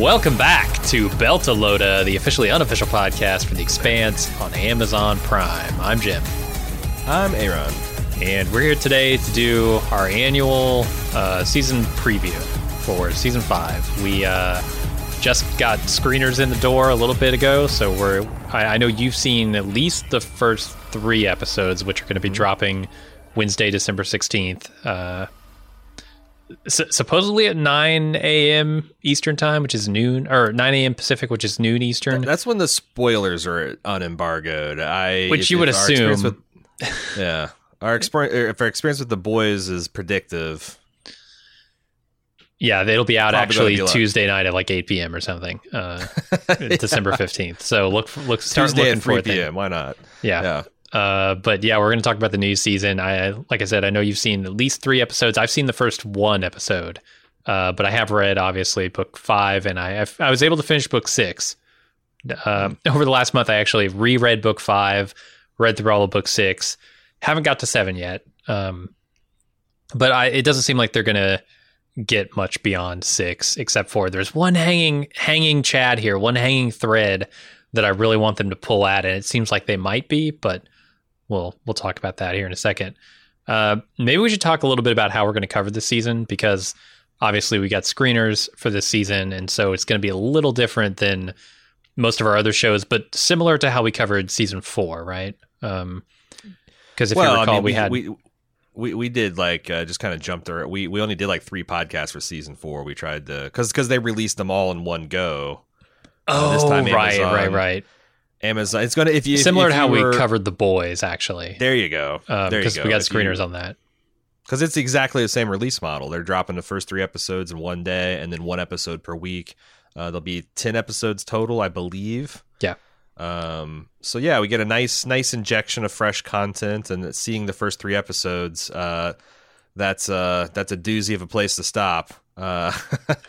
Welcome back to Beltaloda, the officially unofficial podcast for The Expanse on Amazon Prime. I'm Jim. I'm Aaron. And we're here today to do our annual season preview for Season 5. We just got screeners in the door a little bit ago, so I know you've seen at least the first 3 episodes, which are going to be dropping Wednesday, December 16th. Supposedly at 9 a.m. Eastern time, which is noon, or 9 a.m. Pacific, which is noon Eastern. That's when the spoilers are unembargoed. Which you would assume. Yeah. Our experience with The Boys is predictive. Yeah, it'll be out probably actually Tuesday night at like 8 p.m. or something, yeah. December 15th. So start Tuesday looking at 3 for it. Why not? Yeah. But yeah, we're going to talk about the new season. Like I said, I know you've seen at least 3 episodes. I've seen the first 1 episode, but I have read, obviously, book 5, and I was able to finish book 6. Over the last month, I actually reread book 5, read through all of book 6. Haven't got to 7 yet, but it doesn't seem like they're going to get much beyond 6, except for there's one hanging chad here, one hanging thread that I really want them to pull at, and it seems like they might be, but... We'll talk about that here in a second. Maybe we should talk a little bit about how we're going to cover this season, because obviously we got screeners for this season, and so it's going to be a little different than most of our other shows, but similar to how we covered season 4, right? Because you recall, we did like just kind of jumped through. We only did like 3 podcasts for season 4. We tried to because they released them all in one go. This time right. Amazon, it's going to we covered The Boys, actually. There you go. Because we got screeners on that. Because it's exactly the same release model. They're dropping the first 3 episodes in one day, and then 1 episode per week. There'll be 10 episodes total, I believe. Yeah. So yeah, we get a nice injection of fresh content, and seeing the first 3 episodes, that's a doozy of a place to stop.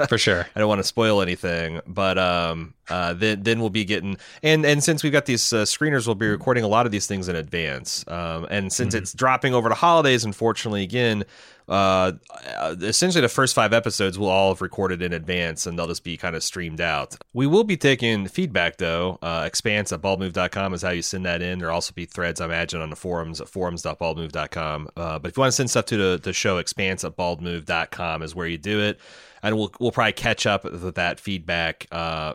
For sure. I don't want to spoil anything, but then we'll be getting and since we've got these screeners, we'll be recording a lot of these things in advance. And since it's dropping over to holidays, unfortunately, again, essentially the first 5 episodes we'll all have recorded in advance, and they'll just be kind of streamed out. We will be taking feedback though. Expanse@baldmove.com is how you send that in. There'll also be threads, I imagine, on the forums at forums.baldmove.com. But if you want to send stuff to the show, expanse@baldmove.com is where you do it. And we'll probably catch up with that feedback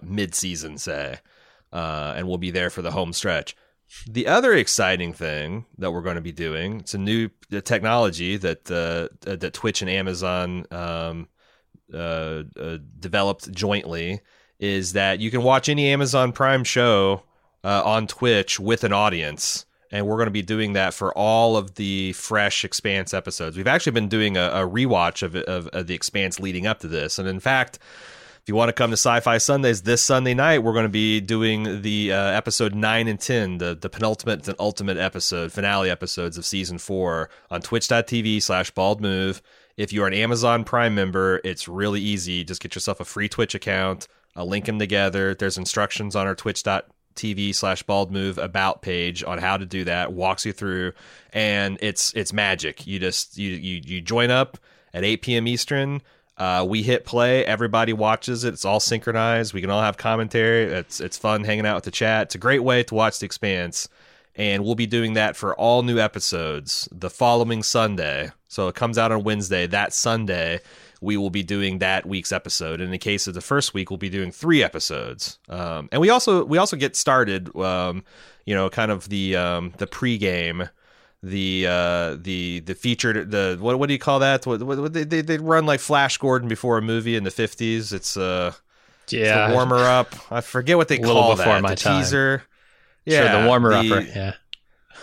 mid-season, say. And we'll be there for the home stretch. The other exciting thing that we're going to be doing, it's a new technology that that Twitch and Amazon developed jointly, is that you can watch any Amazon Prime show on Twitch with an audience. And we're going to be doing that for all of the fresh Expanse episodes. We've actually been doing a rewatch of the Expanse leading up to this. And in fact, if you want to come to Sci-Fi Sundays this Sunday night, we're going to be doing the episode 9 and 10, the penultimate and ultimate episode, finale episodes of season 4 on twitch.tv/baldmove. If you're an Amazon Prime member, it's really easy. Just get yourself a free Twitch account. I'll link them together. There's instructions on our twitch.tv/baldmove about page on how to do that, walks you through, and it's magic. You just you join up at 8 p.m. Eastern. We hit play. Everybody watches it. It's all synchronized. We can all have commentary. It's fun hanging out with the chat. It's a great way to watch The Expanse, and we'll be doing that for all new episodes the following Sunday. So it comes out on Wednesday. That Sunday, we will be doing that week's episode. In the case of the first week, we'll be doing 3 episodes. And we also get started, kind of the pregame, the featured, the what do you call that? What they run like Flash Gordon before a movie in the 50s. It's the warmer up. I forget what they call that. The teaser. Yeah, sure, the warmer upper. Yeah.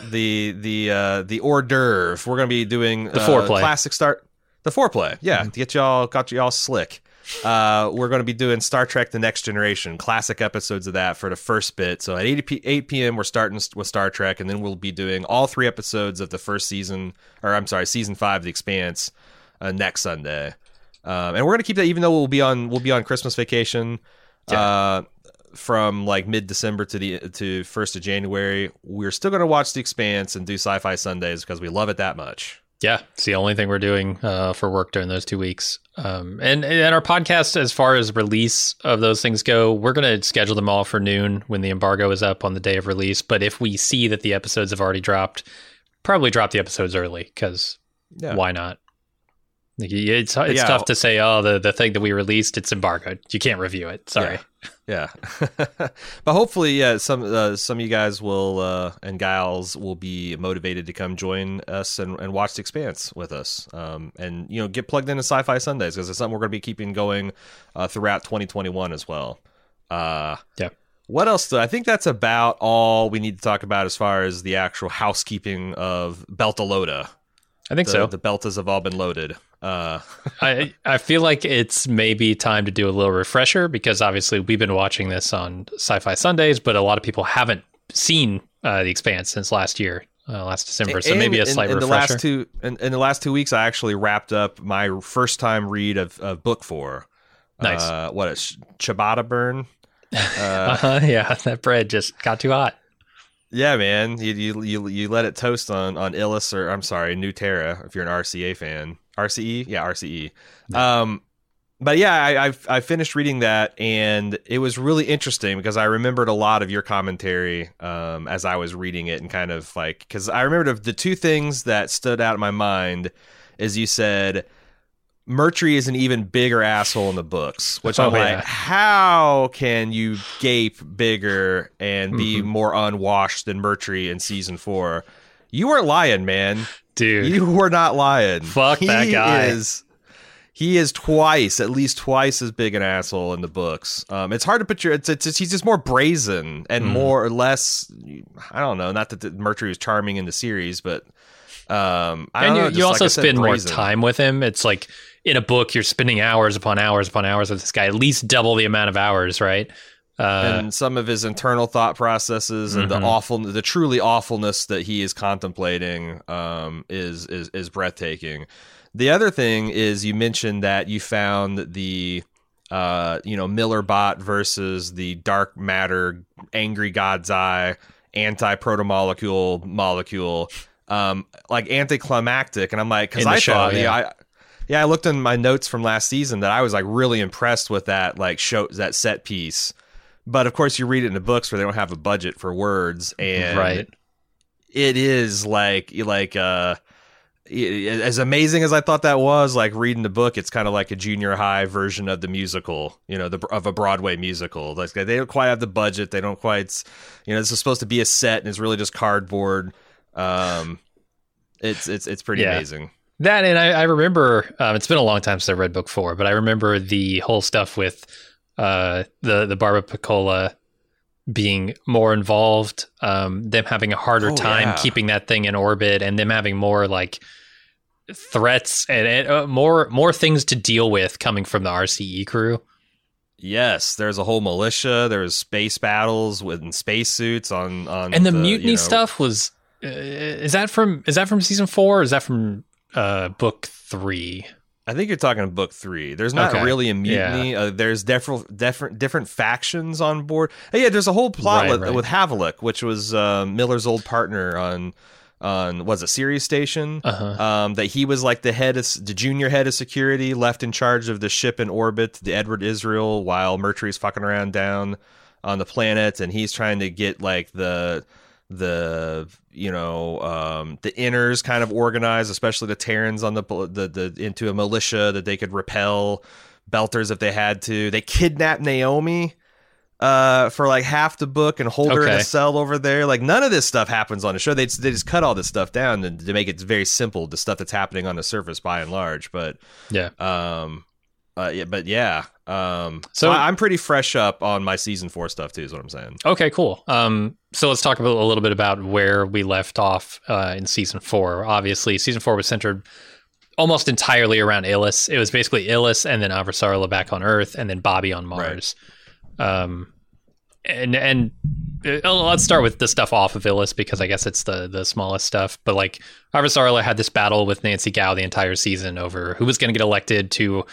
The hors d'oeuvre. We're going to be doing the foreplay. Classic start. The foreplay, yeah, to get y'all slick. We're going to be doing Star Trek: The Next Generation, classic episodes of that for the first bit. So at 8 p.m. we're starting with Star Trek, and then we'll be doing all 3 episodes of the first season, or I'm sorry, season 5, The Expanse, next Sunday. And we're going to keep that, even though we'll be on Christmas vacation. Yeah. From like mid-December to 1st of January, we're still going to watch The Expanse and do Sci-Fi Sundays because we love it that much. Yeah, it's the only thing we're doing for work during those 2 weeks. And our podcast, as far as release of those things go, we're going to schedule them all for noon when the embargo is up on the day of release. But if we see that the episodes have already dropped, probably drop the episodes early because why not? It's tough to say, oh, the thing that we released, it's embargoed. You can't review it. Sorry. Yeah. But hopefully, some of you guys will and gals will be motivated to come join us and watch The Expanse with us. And, you know, get plugged into Sci-Fi Sundays because it's something we're going to be keeping going throughout 2021 as well. Yeah. What else? I think that's about all we need to talk about as far as the actual housekeeping of Beltaloda. I think so. The beltas have all been loaded. I feel like it's maybe time to do a little refresher because obviously we've been watching this on Sci-Fi Sundays, but a lot of people haven't seen The Expanse since last year, last December. So maybe a slight refresher. In the last two weeks, I actually wrapped up my first time read of book 4. Nice. What a ciabatta burn. Yeah, that bread just got too hot. Yeah, man, you let it toast on Ilus, or I'm sorry, New Terra, if you're an RCA fan. RCE? Yeah, RCE. But yeah, I finished reading that, and it was really interesting because I remembered a lot of your commentary as I was reading it, and kind of like, because I remembered the two things that stood out in my mind is you said, Murtry is an even bigger asshole in the books, which how can you gape bigger and be more unwashed than Murtry in season 4? You were lying, man. Dude. You were not lying. Fuck that guy. He is at least twice as big an asshole in the books. It's hard to picture. He's just more brazen and more or less, I don't know, not that Murtry was charming in the series, but you also spend more time with him. It's like in a book, you're spending hours upon hours upon hours with this guy, at least double the amount of hours, right? And some of his internal thought processes and the truly awfulness that he is contemplating is breathtaking. The other thing is you mentioned that you found the Millerbot versus the Dark Matter, Angry God's Eye, anti-protomolecule, like anticlimactic, and I'm like, because I looked in my notes from last season that I was like really impressed with that like show, that set piece, but of course you read it in the books where they don't have a budget for words, and it is like as amazing as I thought that was. Like reading the book, it's kind of like a junior high version of the musical, of a Broadway musical. Like they don't quite have the budget, they don't quite, this is supposed to be a set and it's really just cardboard. It's pretty amazing. That, and I remember, it's been a long time since I read book 4, but I remember the whole stuff with, the Barbapiccola being more involved, them having a harder time keeping that thing in orbit, and them having more like threats and more things to deal with coming from the RCE crew. Yes, there's a whole militia. There's space battles with spacesuits on, and the mutiny stuff was. Is that from season 4? Or is that from book 3? I think you're talking book 3. There's not really a mutiny. Yeah. There's different factions on board. And yeah, there's a whole plot with Havlick, which was Miller's old partner on was a Sirius station. That he was like the junior head of security, left in charge of the ship in orbit, the Edward Israel, while Murtry's fucking around down on the planet, and he's trying to get like the inners kind of organized, especially the Terrans on the into a militia that they could repel Belters if they had to. They kidnapped Naomi for like half the book and hold her in a cell over there. Like none of this stuff happens on the show. They just cut all this stuff down and to make it very simple, the stuff that's happening on the surface by and large. But so I'm pretty fresh up on my season 4 stuff too, is what I'm saying. Okay, cool. So let's talk a little bit about where we left off in season 4. Obviously, season 4 was centered almost entirely around Ilus. It was basically Ilus and then Avasarala back on Earth and then Bobby on Mars. Right. And let's start with the stuff off of Ilus because I guess it's the smallest stuff. But like Avasarala had this battle with Nancy Gao the entire season over who was going to get elected to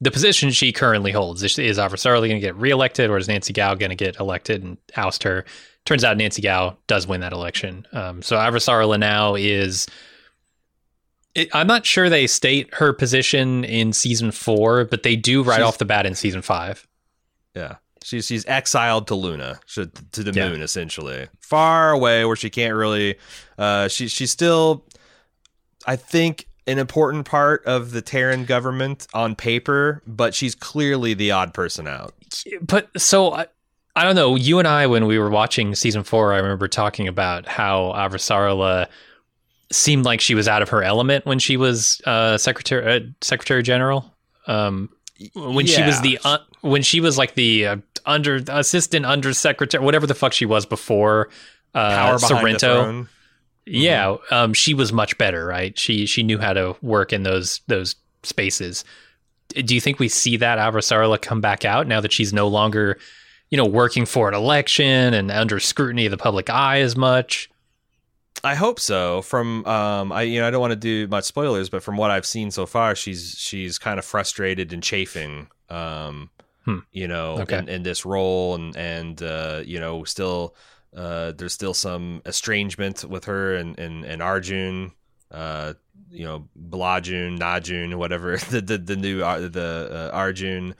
the position she currently holds. Is Avasarala going to get reelected, or is Nancy Gao going to get elected and oust her? Turns out Nancy Gao does win that election. So Avasarala now is I'm not sure they state her position in season 4, but they do right off the bat in season 5. Yeah. She's exiled to Luna, to the moon, essentially. Far away where she can't really... She's still, I think, an important part of the Terran government on paper, but she's clearly the odd person out. But so, I don't know, you and I, when we were watching season 4, I remember talking about how Avasarala seemed like she was out of her element when she was Secretary General. She was when she was like the assistant undersecretary, whatever the fuck she was before Power Sorrento. Yeah, mm-hmm. She was much better, right? She knew how to work in those spaces. Do you think we see that Avasarala come back out now that she's no longer, working for an election and under scrutiny of the public eye as much? I hope so. From I don't want to do much spoilers, but from what I've seen so far, she's kind of frustrated and chafing, in this role, and still. There's still some estrangement with her and Arjun, Blajun, Najun, whatever the new Arjun.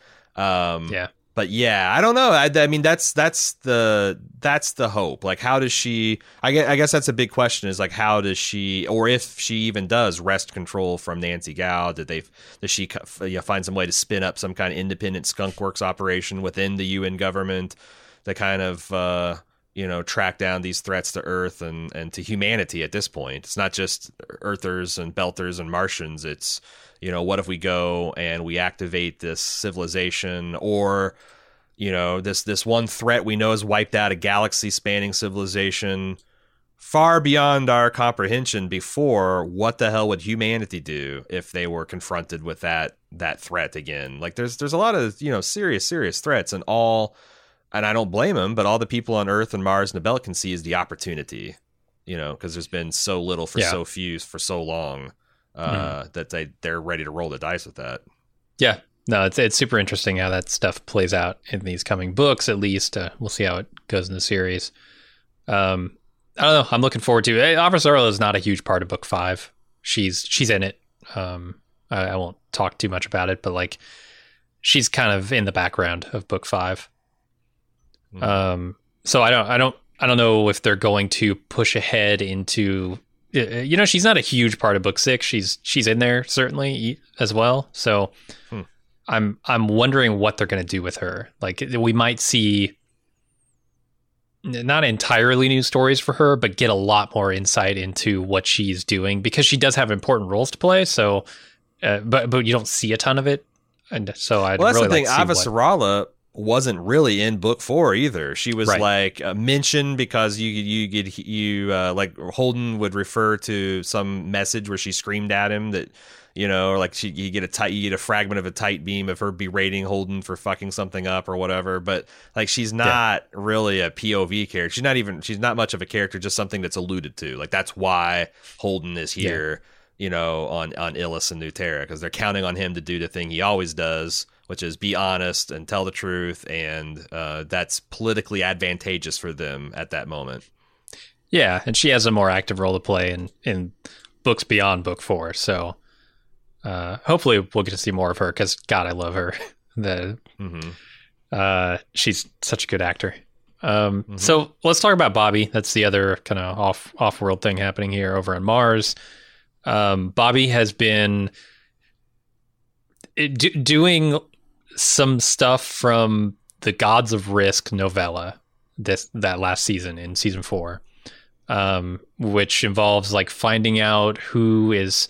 But yeah, I don't know. I mean, that's the hope. Like, how does she? I guess that's a big question. Is like, how does she, or if she even does wrest control from Nancy Gao? Does she find some way to spin up some kind of independent skunk works operation within the UN government that kind of track down these threats to Earth and to humanity at this point? It's not just Earthers and Belters and Martians. It's, what if we go and we activate this civilization, or, this one threat we know has wiped out a galaxy-spanning civilization far beyond our comprehension before. What the hell would humanity do if they were confronted with that threat again? Like, there's a lot of, serious threats, and all... And I don't blame him, but all the people on Earth and Mars and the Belt can see is the opportunity, because there's been so little for so few for so long that they're ready to roll the dice with that. Yeah. No, it's super interesting how that stuff plays out in these coming books, at least. We'll see how it goes in the series. I don't know. I'm looking forward to it. Avasarala is not a huge part of book 5. She's in it. I won't talk too much about it, but like, she's kind of in the background of book 5. So I don't know if they're going to push ahead into, she's not a huge part of book 6. She's in there certainly as well. So I'm wondering what they're going to do with her. Like, we might see not entirely new stories for her, but get a lot more insight into what she's doing, because she does have important roles to play. So, but you don't see a ton of it. And so that's really the thing. Avasarala wasn't really in book 4 either. She was mentioned because you Holden would refer to some message where she screamed at him that, you get a fragment of a tight beam of her berating Holden for fucking something up or whatever. But like, she's not really a POV character. She's not much of a character, just something that's alluded to. Like, that's why Holden is here, on Ilus and New Terra, because they're counting on him to do the thing he always does, which is be honest and tell the truth, and that's politically advantageous for them at that moment. Yeah, and she has a more active role to play in books beyond book 4, so hopefully we'll get to see more of her, because, God, I love her. She's such a good actor. So let's talk about Bobby. That's the other kind of off-world thing happening here over on Mars. Bobby has been doing some stuff from the Gods of Risk novella that last season in season 4, which involves like finding out who is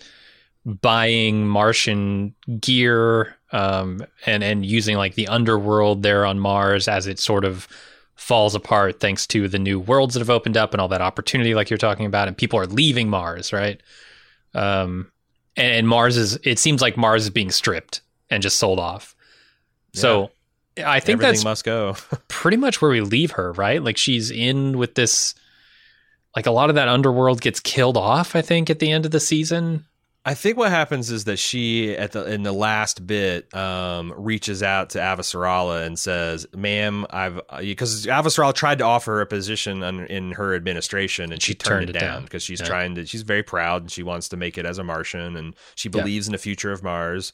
buying Martian gear, and using like the underworld there on Mars as it sort of falls apart thanks to the new worlds that have opened up and all that opportunity like you're talking about, and people are leaving Mars, right? And Mars it seems like Mars is being stripped and just sold off. Yeah. So I think everything that's must go. Pretty much where we leave her, right? Like, she's in with this, like, a lot of that underworld gets killed off, I think, at the end of the season. I think what happens is that she, in the last bit, reaches out to Avasarala and says, "Ma'am, because Avasarala tried to offer her a position in her administration, and she turned it down because she's trying to. She's very proud and she wants to make it as a Martian, and she believes in the future of Mars."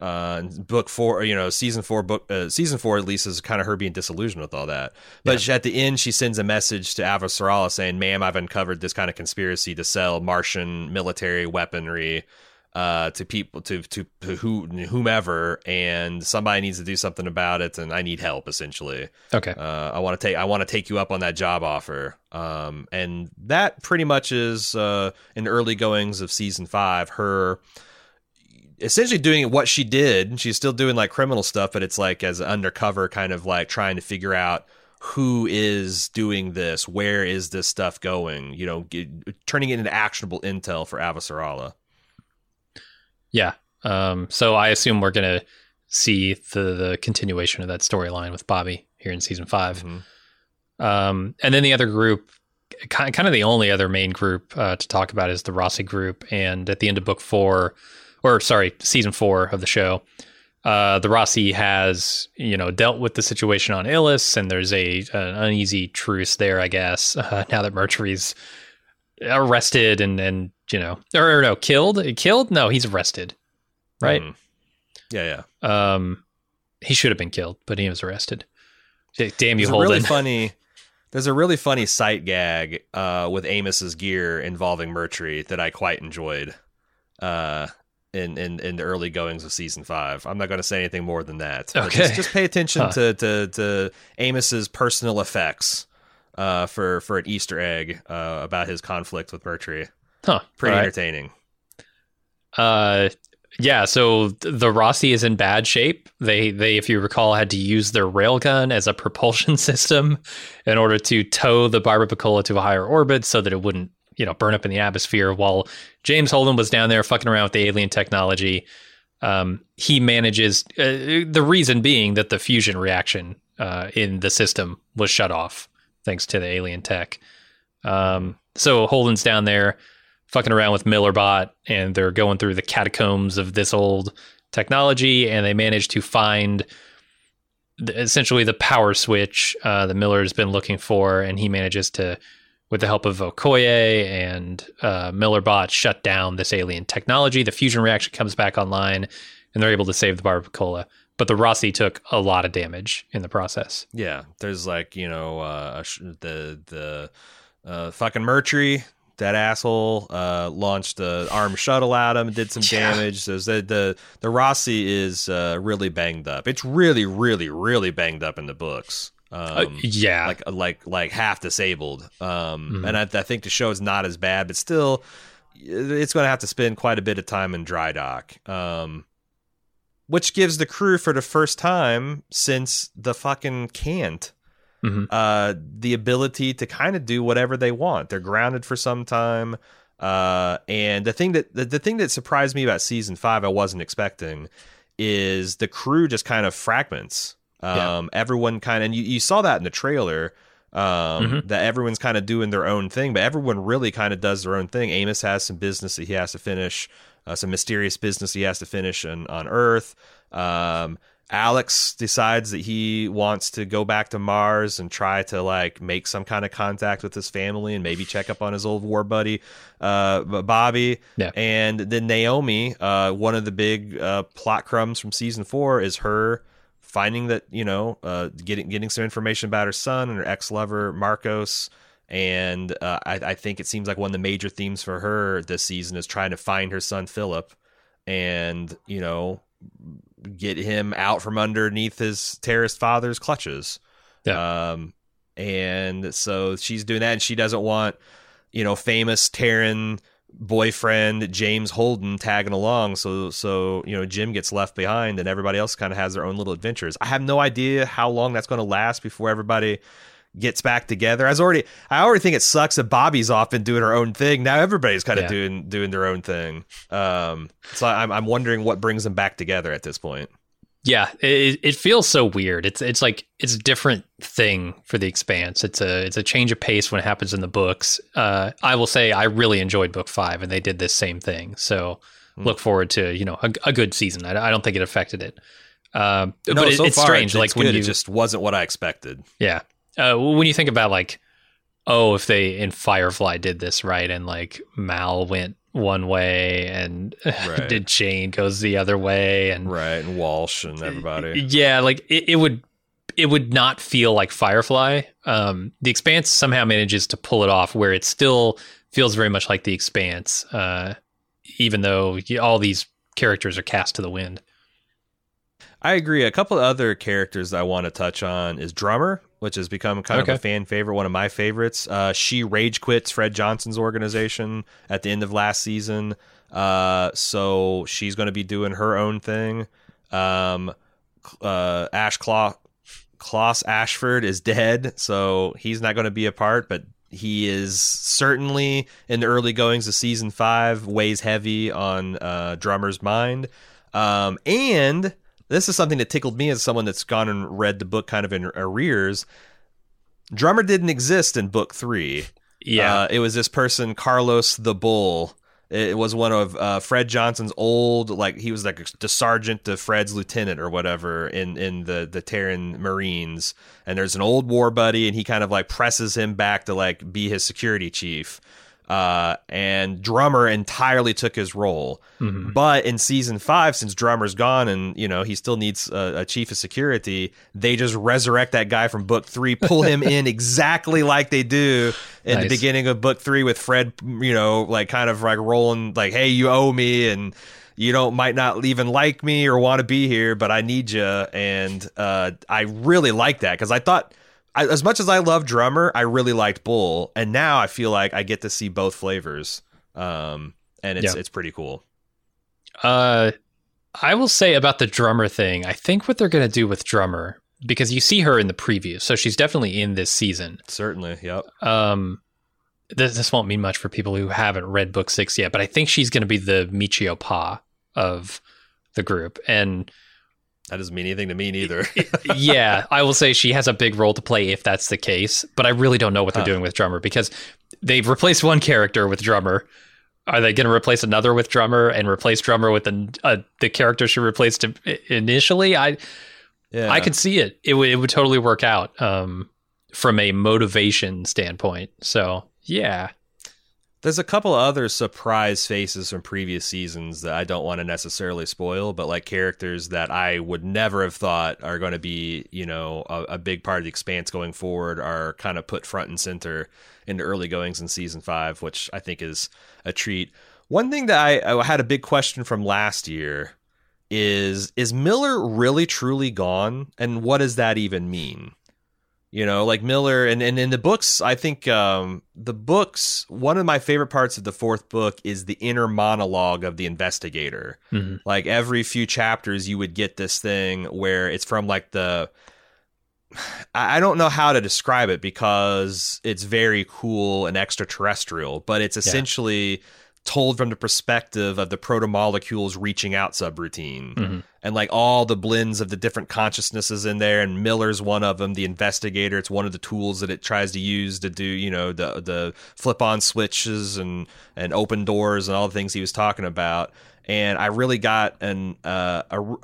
Season four at least is kind of her being disillusioned with all that. But at the end, she sends a message to Avasarala saying, "Ma'am, I've uncovered this kind of conspiracy to sell Martian military weaponry to people to whomever, and somebody needs to do something about it, and I need help essentially. Okay, I want to take you up on that job offer." And that pretty much is in early goings of season 5. Her essentially doing what she did. She's still doing like criminal stuff, but it's like as undercover, kind of like trying to figure out who is doing this, where is this stuff going, you know, turning it into actionable intel for Avasarala. Yeah. So I assume we're going to see the continuation of that storyline with Bobby here in season 5. Mm-hmm. And then the other group, kind of the only other main group to talk about is the Rossi group. And at the end of season 4 of the show, the Rossi has, dealt with the situation on Ilus, and there's an uneasy truce there, I guess, now that Murtry's arrested and killed. Killed? No, he's arrested, right? Mm. Yeah, yeah. He should have been killed, but he was arrested. Damn you, Holden. There's a really funny sight gag with Amos's gear involving Murtry that I quite enjoyed. In the early goings of season 5. I'm not going to say anything more than that. Okay. Just pay attention to Amos's personal effects for an Easter egg about his conflict with Murtry. Huh. Pretty entertaining. Yeah, so the Rossi is in bad shape. They, if you recall, had to use their railgun as a propulsion system in order to tow the Barbapiccola to a higher orbit so that it wouldn't burn up in the atmosphere, while James Holden was down there fucking around with the alien technology. He manages, the reason being that the fusion reaction in the system was shut off thanks to the alien tech. So Holden's down there fucking around with Millerbot, and they're going through the catacombs of this old technology, and they manage to find essentially the power switch that Miller's been looking for, and he manages to, with the help of Okoye and Millerbot, shut down this alien technology. The fusion reaction comes back online, and they're able to save the Barbapiccola. But the Rossi took a lot of damage in the process. Yeah, there's the fucking Murtry, that asshole, launched the armed shuttle at him and did some damage. So the Rossi is really banged up. It's really, really, really banged up in the books. Like half disabled. And I think the show is not as bad, but still, it's going to have to spend quite a bit of time in dry dock, which gives the crew, for the first time since the fucking Cant, the ability to kind of do whatever they want. They're grounded for some time, and the thing that surprised me about season 5, I wasn't expecting, is the crew just kind of fragments. Everyone kind of, and you saw that in the trailer, that everyone's kind of doing their own thing, but everyone really kind of does their own thing. Amos has some business that he has to finish, some mysterious business he has to finish on Earth. Alex decides that he wants to go back to Mars and try to make some kind of contact with his family and maybe check up on his old war buddy, Bobby. Yeah. And then Naomi, one of the big plot crumbs from season 4 is her finding that, getting some information about her son and her ex-lover, Marcos. And I think it seems like one of the major themes for her this season is trying to find her son, Philip, and, get him out from underneath his terrorist father's clutches. Yeah. And so she's doing that, and she doesn't want, famous Terran boyfriend James Holden tagging along, so Jim gets left behind, and everybody else kind of has their own little adventures. I have no idea how long that's going to last before everybody gets back together. I already think it sucks that Bobby's off and doing her own thing. Now everybody's kind of doing their own thing. So I'm wondering what brings them back together at this point. Yeah, it feels so weird. It's like it's a different thing for The Expanse. It's a change of pace when it happens in the books. I will say I really enjoyed book 5, and they did this same thing. So look forward to, you know, a good season. I don't think it affected it. But so far, it's strange. It's like good. When you, it just wasn't what I expected. Yeah. When you think about like, oh, if they in Firefly did this right, and like Mal went one way and did Jane goes the other way, and and Walsh and everybody. Yeah, like it would not feel like Firefly. The Expanse somehow manages to pull it off, where it still feels very much like The Expanse, even though all these characters are cast to the wind. I agree. A couple of other characters I want to touch on is Drummer, which has become kind of a fan favorite, one of my favorites. She rage quits Fred Johnson's organization at the end of last season. So she's going to be doing her own thing. Klaus Ashford is dead, so he's not going to be a part, but he is certainly in the early goings of season 5, weighs heavy on Drummer's mind. And this is something that tickled me as someone that's gone and read the book kind of in arrears. Drummer didn't exist in book 3. Yeah. It was this person, Carlos the Bull. It was one of Fred Johnson's old, like he was like the sergeant to Fred's lieutenant or whatever in the Terran Marines. And there's an old war buddy, and he kind of like presses him back to like be his security chief. And Drummer entirely took his role. Mm-hmm. But in season 5, since Drummer's gone and, you know, he still needs a chief of security, they just resurrect that guy from book 3, pull him in exactly like they do in the beginning of book 3 with Fred, you know, like kind of like rolling like, hey, you owe me, and you don't might not even like me or want to be here, but I need you. And I really like that, because I thought, as much as I love Drummer, I really liked Bull, and now I feel like I get to see both flavors, and it's pretty cool. I will say about the Drummer thing, I think what they're going to do with Drummer, because you see her in the preview, so she's definitely in this season. Certainly, yep. This won't mean much for people who haven't read book 6 yet, but I think she's going to be the Michio Pa of the group, and that doesn't mean anything to me either. Yeah, I will say she has a big role to play if that's the case, but I really don't know what they're doing with Drummer, because they've replaced one character with Drummer. Are they going to replace another with Drummer and replace Drummer with the character she replaced initially? I could see it. It would totally work out from a motivation standpoint. So, yeah. There's a couple other surprise faces from previous seasons that I don't want to necessarily spoil, but like characters that I would never have thought are going to be, you know, a big part of the Expanse going forward are kind of put front and center in the early goings in season 5, which I think is a treat. One thing that I had a big question from last year is Miller really truly gone? And what does that even mean? You know, like Miller and in the books, I think one of my favorite parts of the 4th book is the inner monologue of the investigator. Mm-hmm. Like every few chapters you would get this thing where it's from like I don't know how to describe it because it's very cool and extraterrestrial, but it's essentially told from the perspective of the protomolecules reaching out subroutine. Mm-hmm. And like all the blends of the different consciousnesses in there, and Miller's one of them, the investigator. It's one of the tools that it tries to use to do, you know, the flip on switches and open doors and all the things he was talking about. And I really got a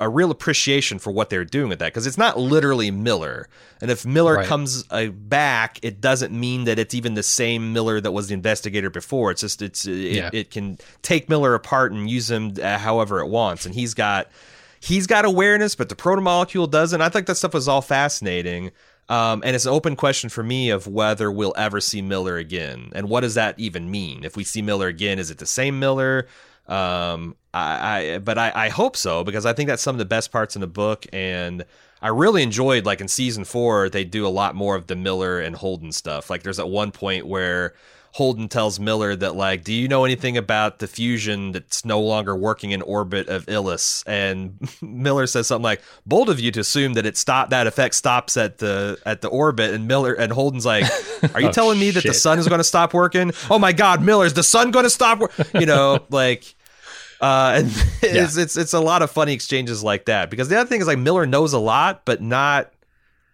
real appreciation for what they're doing with that, because it's not literally Miller. And if Miller comes back, it doesn't mean that it's even the same Miller that was the investigator before. It's just it can take Miller apart and use him however it wants. And he's got awareness, but the protomolecule doesn't. I think that stuff was all fascinating. And it's an open question for me of whether we'll ever see Miller again. And what does that even mean? If we see Miller again, is it the same Miller? I hope so, because I think that's some of the best parts in the book. And I really enjoyed, like in season 4, they do a lot more of the Miller and Holden stuff. Like there's at one point where Holden tells Miller that, like, do you know anything about the fusion that's no longer working in orbit of Ilus? And Miller says something like, bold of you to assume that that effect stops at the orbit. And Miller and Holden's like, are you telling me that the sun is going to stop working? Oh my God, Miller, is the sun going to stop? You know, like, it's a lot of funny exchanges like that, because the other thing is, like, Miller knows a lot, but not.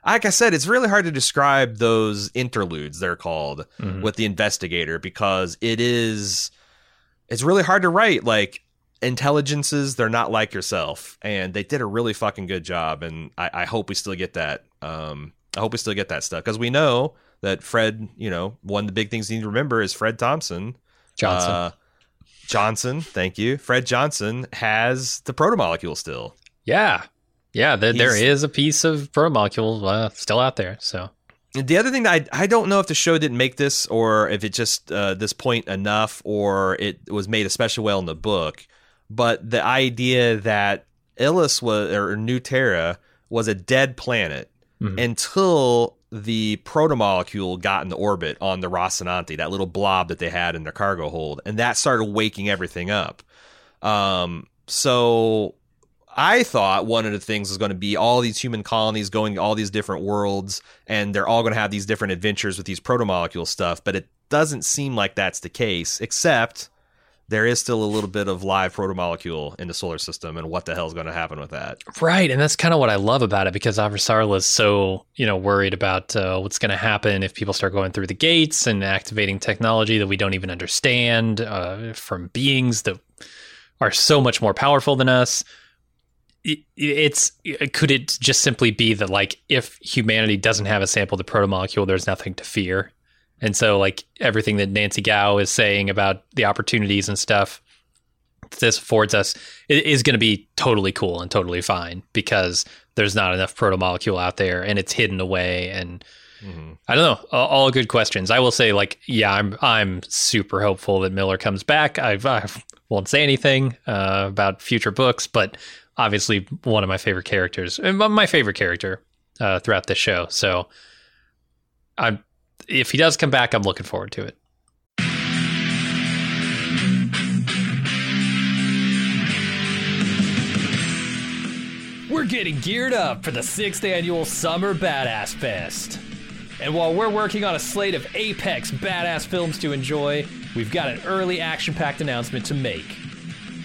Like I said, it's really hard to describe those interludes, they're called, with the investigator, because it's really hard to write. Like, intelligences, they're not like yourself, and they did a really fucking good job. And I hope we still get that. I hope we still get that stuff, because we know that Fred, you know, one of the big things you need to remember is Fred Johnson. Johnson, thank you. Fred Johnson has the protomolecule still. Yeah. Yeah, there is a piece of protomolecule still out there. So the other thing that I don't know if the show didn't make this, or if it just this point enough, or it was made especially well in the book, but the idea that Ilus was, or New Terra was, a dead planet until the protomolecule got into orbit on the Rocinante, that little blob that they had in their cargo hold, and that started waking everything up. So I thought one of the things was going to be all these human colonies going to all these different worlds, and they're all going to have these different adventures with these protomolecule stuff, but it doesn't seem like that's the case, except there is still a little bit of live protomolecule in the solar system, and what the hell is going to happen with that? Right, and that's kind of what I love about it, because Avasarala is so, you know, worried about what's going to happen if people start going through the gates and activating technology that we don't even understand from beings that are so much more powerful than us. Could it just simply be that, like, if humanity doesn't have a sample of the protomolecule, there's nothing to fear? And so, like, everything that Nancy Gao is saying about the opportunities and stuff this affords us is going to be totally cool and totally fine, because there's not enough protomolecule out there and it's hidden away. And I don't know, all good questions. I will say, like, yeah, I'm super hopeful that Miller comes back. I won't say anything about future books, but obviously one of my favorite characters, and my favorite character throughout this show. So if he does come back, I'm looking forward to it. We're getting geared up for the 6th annual Summer Badass Fest. And while we're working on a slate of apex badass films to enjoy, we've got an early action-packed announcement to make.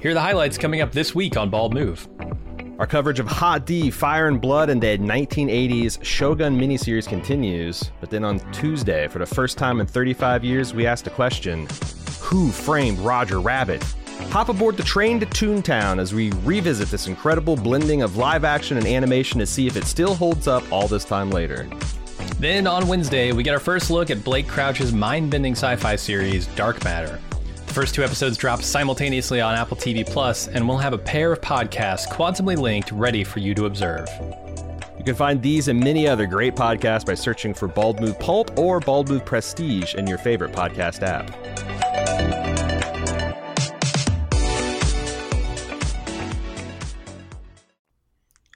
Here are the highlights coming up this week on Bald Move. Our coverage of Hot D, Fire and Blood, and the 1980s Shogun miniseries continues. But then on Tuesday, for the first time in 35 years, we asked a question: who framed Roger Rabbit? Hop aboard the train to Toontown as we revisit this incredible blending of live action and animation to see if it still holds up all this time later. Then on Wednesday, we get our first look at Blake Crouch's mind-bending sci-fi series, Dark Matter. The first two episodes drop simultaneously on Apple TV Plus, and we'll have a pair of podcasts quantumly linked ready for you to observe. You can find these and many other great podcasts by searching for Bald Move Pulp or Bald Move Prestige in your favorite podcast app.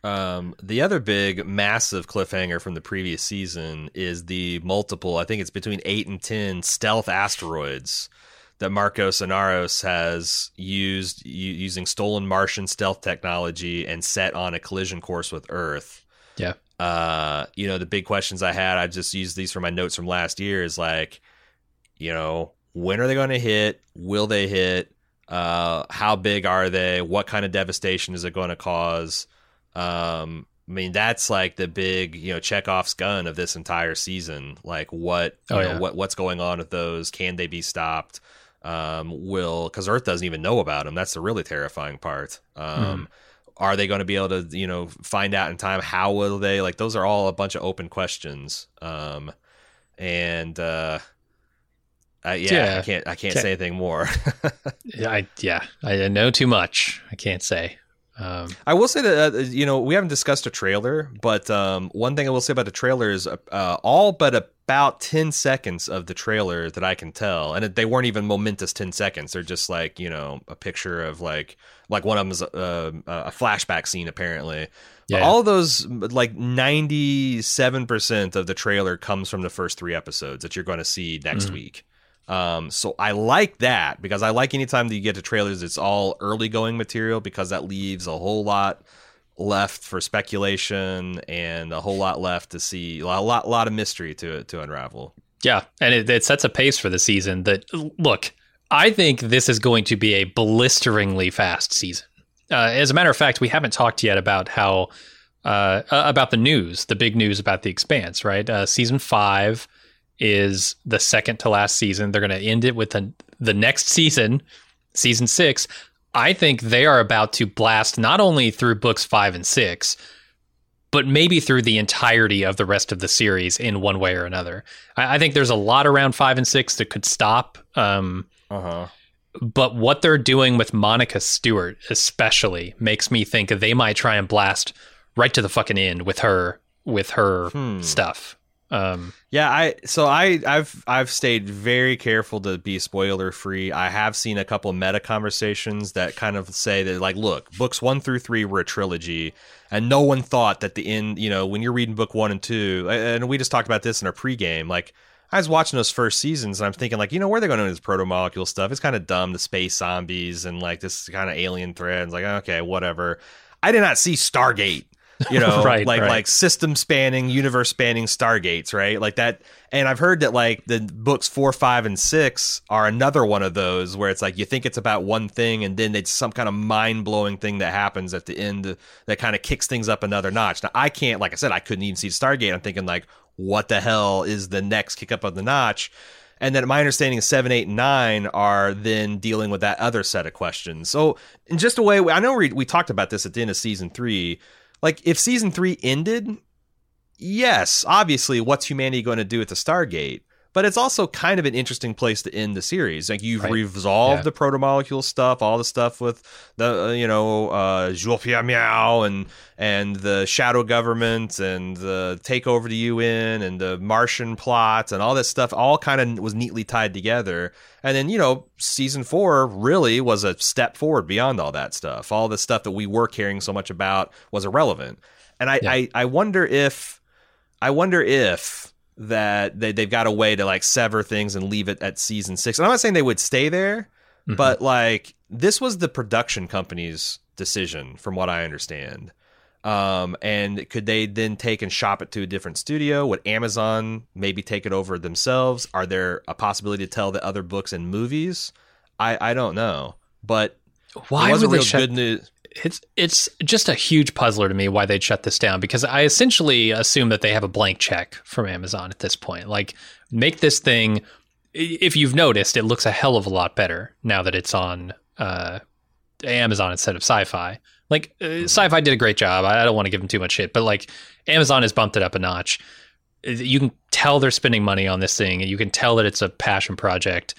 The other big, massive cliffhanger from the previous season is the multiple, I think it's between 8 and 10 stealth asteroids that Marcos Anaros has used using stolen Martian stealth technology and set on a collision course with Earth. Yeah. You know, the big questions I had, I just used these for my notes from last year, is like, you know, when are they going to hit? Will they hit? How big are they? What kind of devastation is it going to cause? I mean, that's like the big, you know, Chekhov's gun of this entire season. Like, what, you know, what's going on with those? Can they be stopped? Because Earth doesn't even know about them. That's the really terrifying part. Are they going to be able to, you know, find out in time? How will they? Like, those are all a bunch of open questions. I can't say anything more. I know too much. I can't say. I will say that, you know, we haven't discussed a trailer, but one thing I will say about the trailer is all but about 10 seconds of the trailer that I can tell, and they weren't even momentous 10 seconds. They're just like, you know, a picture of like one of them is a flashback scene, apparently. Yeah. But all of those, like 97% of the trailer comes from the first 3 episodes that you're going to see next week. So I like that, because I like anytime that you get to trailers, it's all early going material, because that leaves a whole lot left for speculation and a whole lot left to see, a lot of mystery to unravel. Yeah. And it sets a pace for the season that, look, I think this is going to be a blisteringly fast season. As a matter of fact, we haven't talked yet about how, about the news, the big news about The Expanse, right? Season 5 is the second to last season. They're going to end it with the next season, season 6. I think they are about to blast not only through books 5 and 6, but maybe through the entirety of the rest of the series in one way or another. I think there's a lot around 5 and 6 that could stop. But what they're doing with Monica Stewart especially makes me think they might try and blast right to the fucking end with her stuff. I've stayed very careful to be spoiler free. I have seen a couple of meta conversations that kind of say that, like, look, books 1 through 3 were a trilogy, and no one thought that the end, you know, when you're reading book 1 and 2, and we just talked about this in our pregame, like, I was watching those first seasons and I'm thinking, like, you know, where they're going with this proto-molecule stuff? It's kind of dumb, the space zombies and like this kind of alien thread. It's like, okay, whatever. I did not see Stargate. You know, like system spanning, universe spanning Stargates, right? Like that. And I've heard that like the books 4, 5, and 6 are another one of those where it's like you think it's about one thing, and then it's some kind of mind blowing thing that happens at the end that kind of kicks things up another notch. Now, I can't, like I said, I couldn't even see Stargate. I'm thinking, like, what the hell is the next kick up of the notch? And then my understanding is 7, 8, and 9 are then dealing with that other set of questions. So in just a way, I know we talked about this at the end of season 3. Like, if season 3 ended, yes, obviously, what's humanity going to do at the Stargate? But it's also kind of an interesting place to end the series. Like, you've resolved the protomolecule stuff, all the stuff with the, you know, Zhuopia Miao and the shadow government and the takeover to UN and the Martian plot and all this stuff all kind of was neatly tied together. And then, you know, season 4 really was a step forward beyond all that stuff. All the stuff that we were caring so much about was irrelevant. And I wonder if that they've got a way to, like, sever things and leave it at season 6. And I'm not saying they would stay there, but, like, this was the production company's decision, from what I understand. And could they then take and shop it to a different studio? Would Amazon maybe take it over themselves? Are there a possibility to tell the other books and movies? I don't know. But why it wasn't real good news. It's just a huge puzzler to me why they'd shut this down, because I essentially assume that they have a blank check from Amazon at this point. Like, make this thing, if you've noticed, it looks a hell of a lot better now that it's on Amazon instead of Sci-Fi. Like, Sci-Fi did a great job. I don't want to give them too much shit, but, like, Amazon has bumped it up a notch. You can tell they're spending money on this thing, and you can tell that it's a passion project.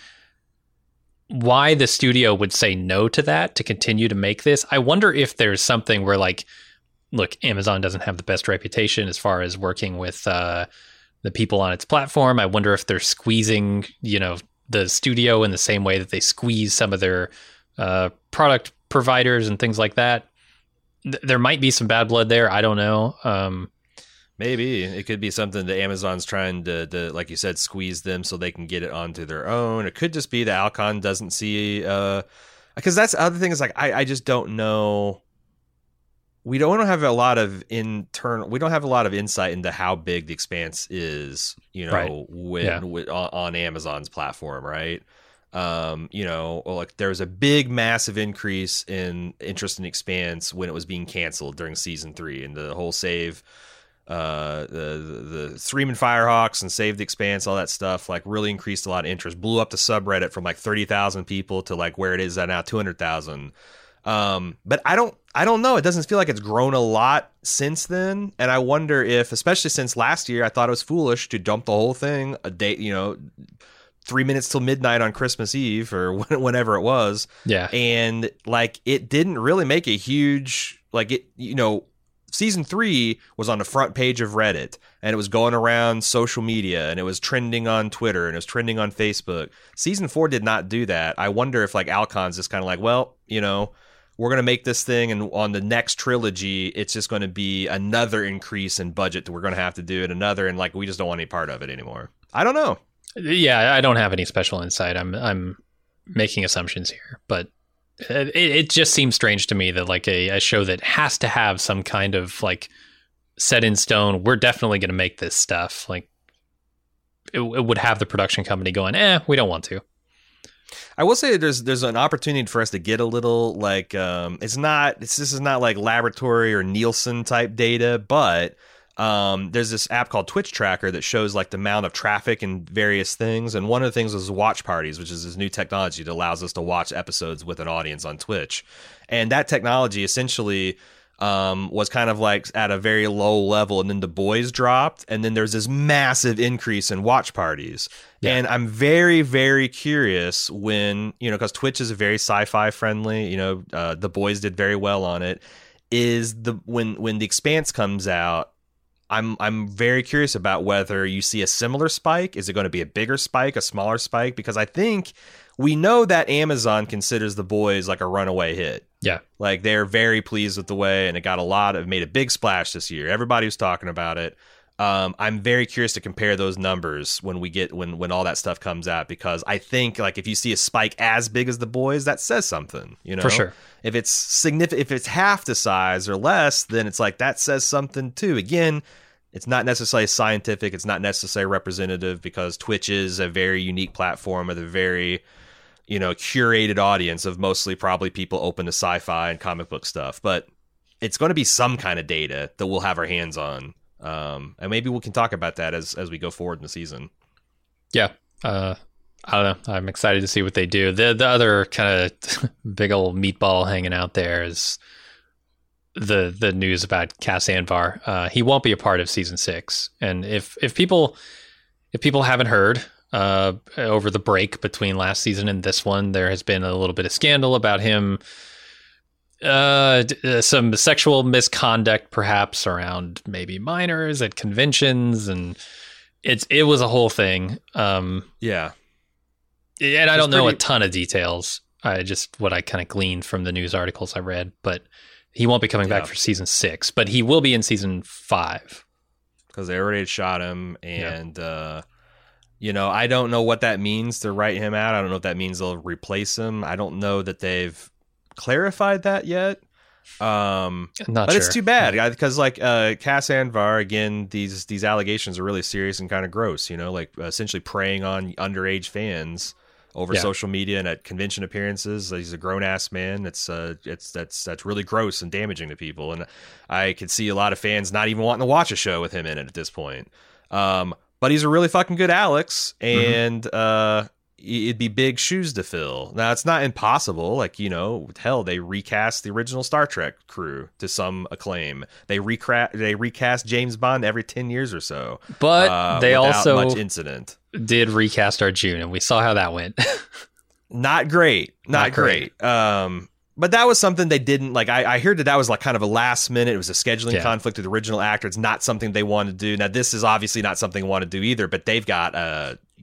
Why the studio would say no to that, to continue to make this. I wonder if there's something where, like, look, Amazon doesn't have the best reputation as far as working with the people on its platform. I wonder if they're squeezing, you know, the studio in the same way that they squeeze some of their product providers and things like that. there might be some bad blood there. I don't know. Maybe it could be something that Amazon's trying to, like you said, squeeze them so they can get it onto their own. It could just be that Alcon doesn't see, because that's the other thing is like, I just don't know. We don't have a lot of internal. We don't have a lot of insight into how big The Expanse is, you know, right. With on Amazon's platform, right? You know, like there was a big, massive increase in interest in Expanse when it was being canceled during season 3, and the whole save, the Screaming Firehawks and Save the Expanse, all that stuff, like really increased a lot of interest. Blew up the subreddit from like 30,000 people to like where it is at now, 200,000. But I don't know. It doesn't feel like it's grown a lot since then. And I wonder if, especially since last year, I thought it was foolish to dump the whole thing a day, you know, 3 minutes till midnight on Christmas Eve or whenever it was. Yeah. And like, it didn't really make a huge, like it, you know, season 3 was on the front page of Reddit, and it was going around social media, and it was trending on Twitter, and it was trending on Facebook. Season 4 did not do that. I wonder if like Alcon's just kind of like, well, you know, we're going to make this thing, and on the next trilogy, it's just going to be another increase in budget that we're going to have to do it another. And like, we just don't want any part of it anymore. I don't know. Yeah, I don't have any special insight. I'm making assumptions here, but it just seems strange to me that like a show that has to have some kind of like set in stone, we're definitely going to make this stuff. Like it would have the production company going, we don't want to. I will say that there's an opportunity for us to get a little like this is not like laboratory or Nielsen type data, but there's this app called Twitch Tracker that shows like the amount of traffic and various things. And one of the things was watch parties, which is this new technology that allows us to watch episodes with an audience on Twitch. And that technology essentially was kind of like at a very low level, and then The Boys dropped, and then there's this massive increase in watch parties. Yeah. And I'm very, very curious when, you know, because Twitch is very sci-fi friendly, you know, The Boys did very well on it. Is when The Expanse comes out, I'm very curious about whether you see a similar spike. Is it going to be a bigger spike, a smaller spike? Because I think we know that Amazon considers The Boys like a runaway hit. Yeah. Like they're very pleased with the way, and it got made a big splash this year. Everybody was talking about it. I'm very curious to compare those numbers when all that stuff comes out, because I think like if you see a spike as big as The Boys, that says something, you know, for sure. If it's significant, if it's half the size or less, then it's like, that says something too. Again, it's not necessarily scientific. It's not necessarily representative, because Twitch is a very unique platform with a very, you know, curated audience of mostly probably people open to sci-fi and comic book stuff. But it's going to be some kind of data that we'll have our hands on. And maybe we can talk about that as we go forward in the season. Yeah. I don't know. I'm excited to see what they do. The other kind of big old meatball hanging out there is the news about Cass Anvar. He won't be a part of season 6. And if people haven't heard, over the break between last season and this one, there has been a little bit of scandal about him, some sexual misconduct perhaps around maybe minors at conventions, and it was a whole thing. Yeah. And I don't know a ton of details. I just what I kind of gleaned from the news articles I read, but he won't be coming back for season 6, but he will be in season 5. Because they already shot him, and you know, I don't know what that means to write him out. I don't know if that means they'll replace him. I don't know that they've clarified that yet. But sure. It's too bad, because like Cass Anvar, again, these allegations are really serious and kind of gross, you know, like essentially preying on underage fans over social media and at convention appearances. He's a grown ass man. That's really gross and damaging to people. And I could see a lot of fans not even wanting to watch a show with him in it at this point. But he's a really fucking good Alex, and it'd be big shoes to fill. Now, it's not impossible. Like, you know, hell, they recast the original Star Trek crew to some acclaim. They recast James Bond every 10 years or so. But they also much incident. Did recast Arjun, and we saw how that went. Not great. Not great. But that was something they didn't like. I heard that was like kind of a last minute. It was a scheduling conflict with the original actor. It's not something they wanted to do. Now, this is obviously not something they want to do either, but they've got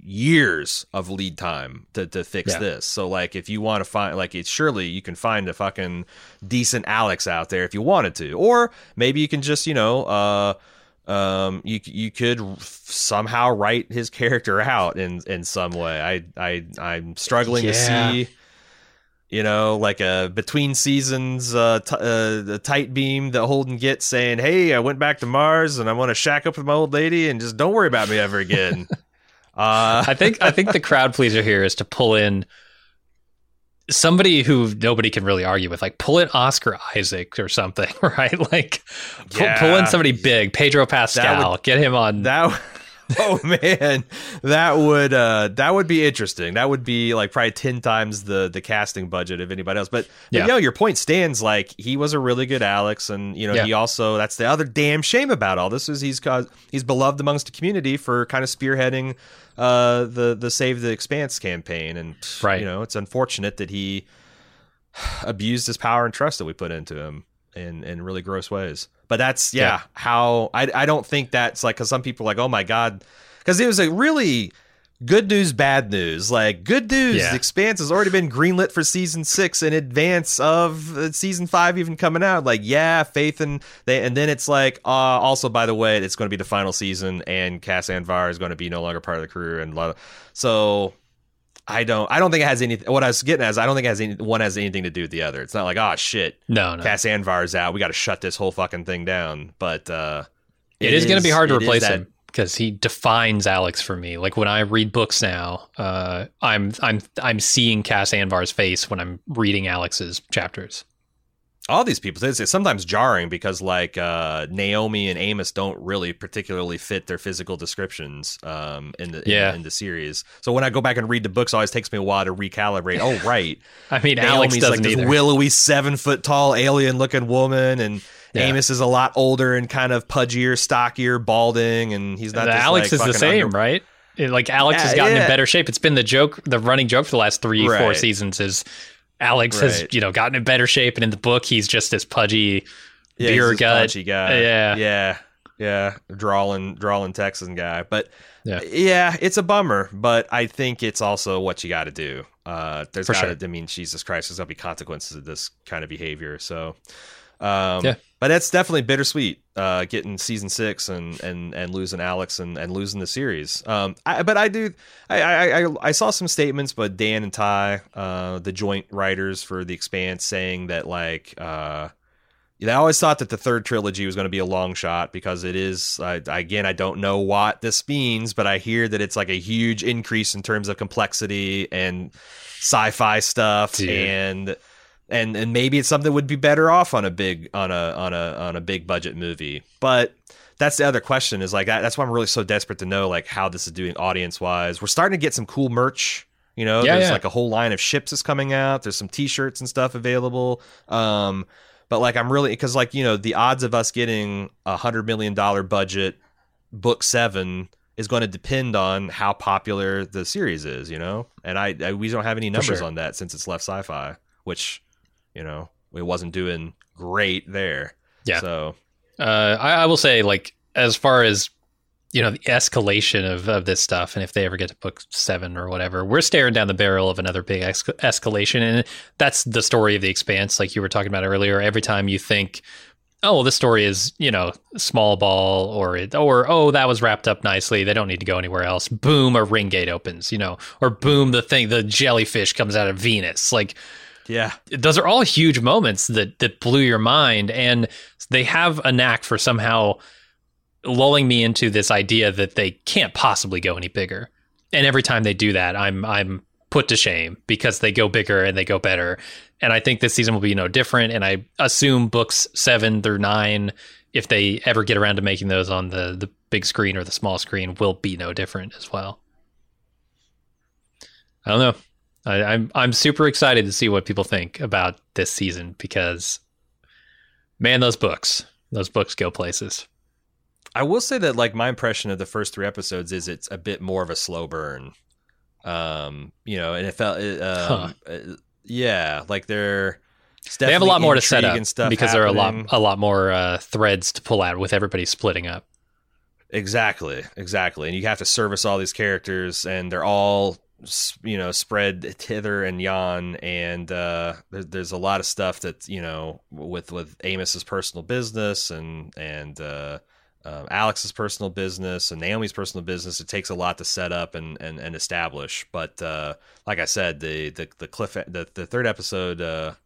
years of lead time to fix this. So like, if you want to find, like, it's surely you can find a fucking decent Alex out there if you wanted to, or maybe you can just, you know, you could somehow write his character out in some way. I'm struggling to see, you know, like a between seasons, the tight beam that Holden gets saying, "Hey, I went back to Mars and I want to shack up with my old lady and just don't worry about me ever again." I think the crowd pleaser here is to pull in somebody who nobody can really argue with, like pull in Oscar Isaac or something, right? Like pull in somebody big, Pedro Pascal, get him on that. Oh man, that would be interesting. That would be like probably 10 times the casting budget of anybody else. But you know, your point stands. Like, he was a really good Alex, and you know he also, that's the other damn shame about all this, is he's beloved amongst the community for kind of spearheading the Save the Expanse campaign, and you know, it's unfortunate that he abused his power and trust that we put into him in really gross ways. But that's how I don't think that's like, because some people are like, oh my god, because it was a really good news bad news, like good news, The Expanse has already been greenlit for season 6 in advance of season 5 even coming out, like faith, and then it's like also, by the way, it's going to be the final season and Cass Anvar is going to be no longer part of the crew, and so I don't think it has any. What I was getting at is, I don't think it has one has anything to do with the other. It's not like, oh shit, no. Cass Anvar's out, we got to shut this whole fucking thing down. But it is going to be hard to replace him, because he defines Alex for me. Like when I read books now, I'm seeing Cass Anvar's face when I'm reading Alex's chapters. All these people, it's sometimes jarring because like Naomi and Amos don't really particularly fit their physical descriptions in the series. So when I go back and read the books, it always takes me a while to recalibrate. Oh, right. I mean, Naomi's Alex doesn't like this willowy 7-foot tall alien looking woman, and Amos is a lot older and kind of pudgier, stockier, balding, and he's not. Alex is the same, right? Like Alex has gotten in better shape. It's been the running joke for the last 3-4 seasons is, Alex has, you know, gotten in better shape, and in the book, he's just this pudgy, beer gut guy. Yeah, drawling Texan guy. But yeah, it's a bummer. But I think it's also what you got to do. There's I mean, Jesus Christ, there's gonna be consequences of this kind of behavior. So, but that's definitely bittersweet. Getting season 6 and losing Alex and losing the series. I saw some statements, but Dan and Ty, the joint writers for The Expanse, saying that like they always thought that the third trilogy was going to be a long shot, because it is. Again, I don't know what this means, but I hear that it's like a huge increase in terms of complexity and sci-fi stuff. Dude. And maybe it's something that would be better off on a big budget movie. But that's the other question, is like that's why I'm really so desperate to know like how this is doing audience wise. We're starting to get some cool merch, you know. There's like a whole line of ships is coming out. There's some T-shirts and stuff available. But like I'm really, because like, you know, the odds of us getting $100 million budget book 7 is going to depend on how popular the series is, you know. And we don't have any numbers on that since it's left sci-fi, which, you know, it wasn't doing great there. Yeah. So I will say, like, as far as, you know, the escalation of this stuff, and if they ever get to book 7 or whatever, we're staring down the barrel of another big escalation. And that's the story of The Expanse, like you were talking about earlier. Every time you think, oh, well, this story is, you know, small ball, or that was wrapped up nicely, they don't need to go anywhere else, boom, a ring gate opens, you know, or boom, the jellyfish comes out of Venus. Like, yeah, those are all huge moments that blew your mind, and they have a knack for somehow lulling me into this idea that they can't possibly go any bigger. And every time they do that, I'm put to shame, because they go bigger and they go better. And I think this season will be no different. And I assume books 7 through 9, if they ever get around to making those on the big screen or the small screen, will be no different as well. I don't know. I'm super excited to see what people think about this season, because, man, those books go places. I will say that, like, my impression of the first 3 episodes is it's a bit more of a slow burn, you know, and it felt, yeah, like they have a lot more to set up, because there are a lot more threads to pull out with everybody splitting up. Exactly. And you have to service all these characters, and they're all, you know, spread hither and yon. And there's a lot of stuff that, you know, with Amos's personal business and Alex's personal business and Naomi's personal business. It takes a lot to set up and establish. But like I said, the third episode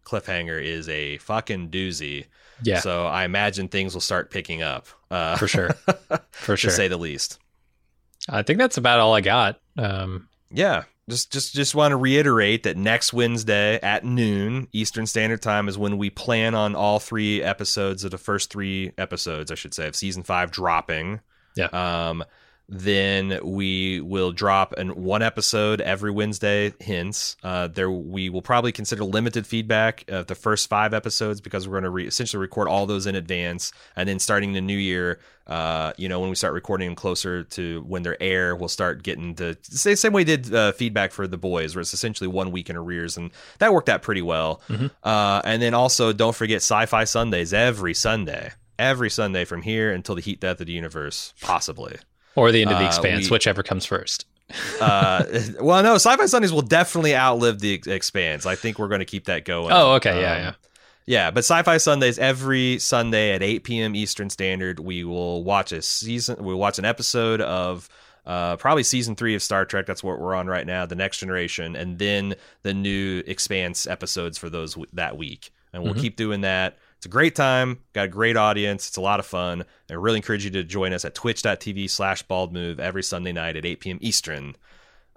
cliffhanger is a fucking doozy. Yeah. So I imagine things will start picking up. For sure, to say the least. I think that's about all I got. Yeah. Just want to reiterate that next Wednesday at noon Eastern Standard Time is when we plan on all three episodes of the first three episodes, I should say, of season 5 dropping. Yeah. Then we will drop one episode every Wednesday. Hence, we will probably consider limited feedback of the first 5 episodes, because we're going to essentially record all those in advance, and then starting the new year, you know, when we start recording them closer to when they're air, we'll start getting the same way we did feedback for The Boys, where it's essentially 1 week in arrears, and that worked out pretty well. Mm-hmm. And then also don't forget Sci-Fi Sundays every Sunday from here until the heat death of the universe, possibly. Or the end of The Expanse, whichever comes first. Well, no, Sci-Fi Sundays will definitely outlive The Expanse. I think we're going to keep that going. Oh, okay, yeah. Yeah, but Sci-Fi Sundays, every Sunday at 8 p.m. Eastern Standard, we will watch an episode of probably season 3 of Star Trek. That's what we're on right now, The Next Generation, and then the new Expanse episodes for those that week. And we'll keep doing that. It's a great time, got a great audience, it's a lot of fun. I really encourage you to join us at twitch.tv/baldmove every Sunday night at 8 p.m. Eastern.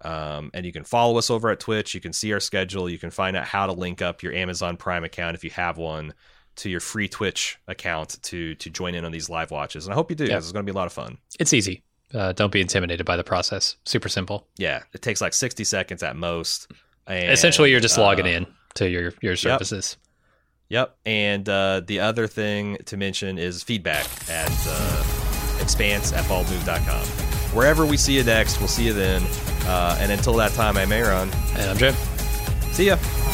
And you can follow us over at Twitch, you can see our schedule, you can find out how to link up your Amazon Prime account, if you have one, to your free Twitch account to join in on these live watches. And I hope you do, because it's going to be a lot of fun. It's easy. Don't be intimidated by the process. Super simple. Yeah, it takes like 60 seconds at most. And, essentially, you're just logging in to your services. Yep. Yep, and the other thing to mention is feedback at expanse@baldmove.com. Wherever we see you next, we'll see you then. And until that time, I'm Aaron. And I'm Jim. See ya.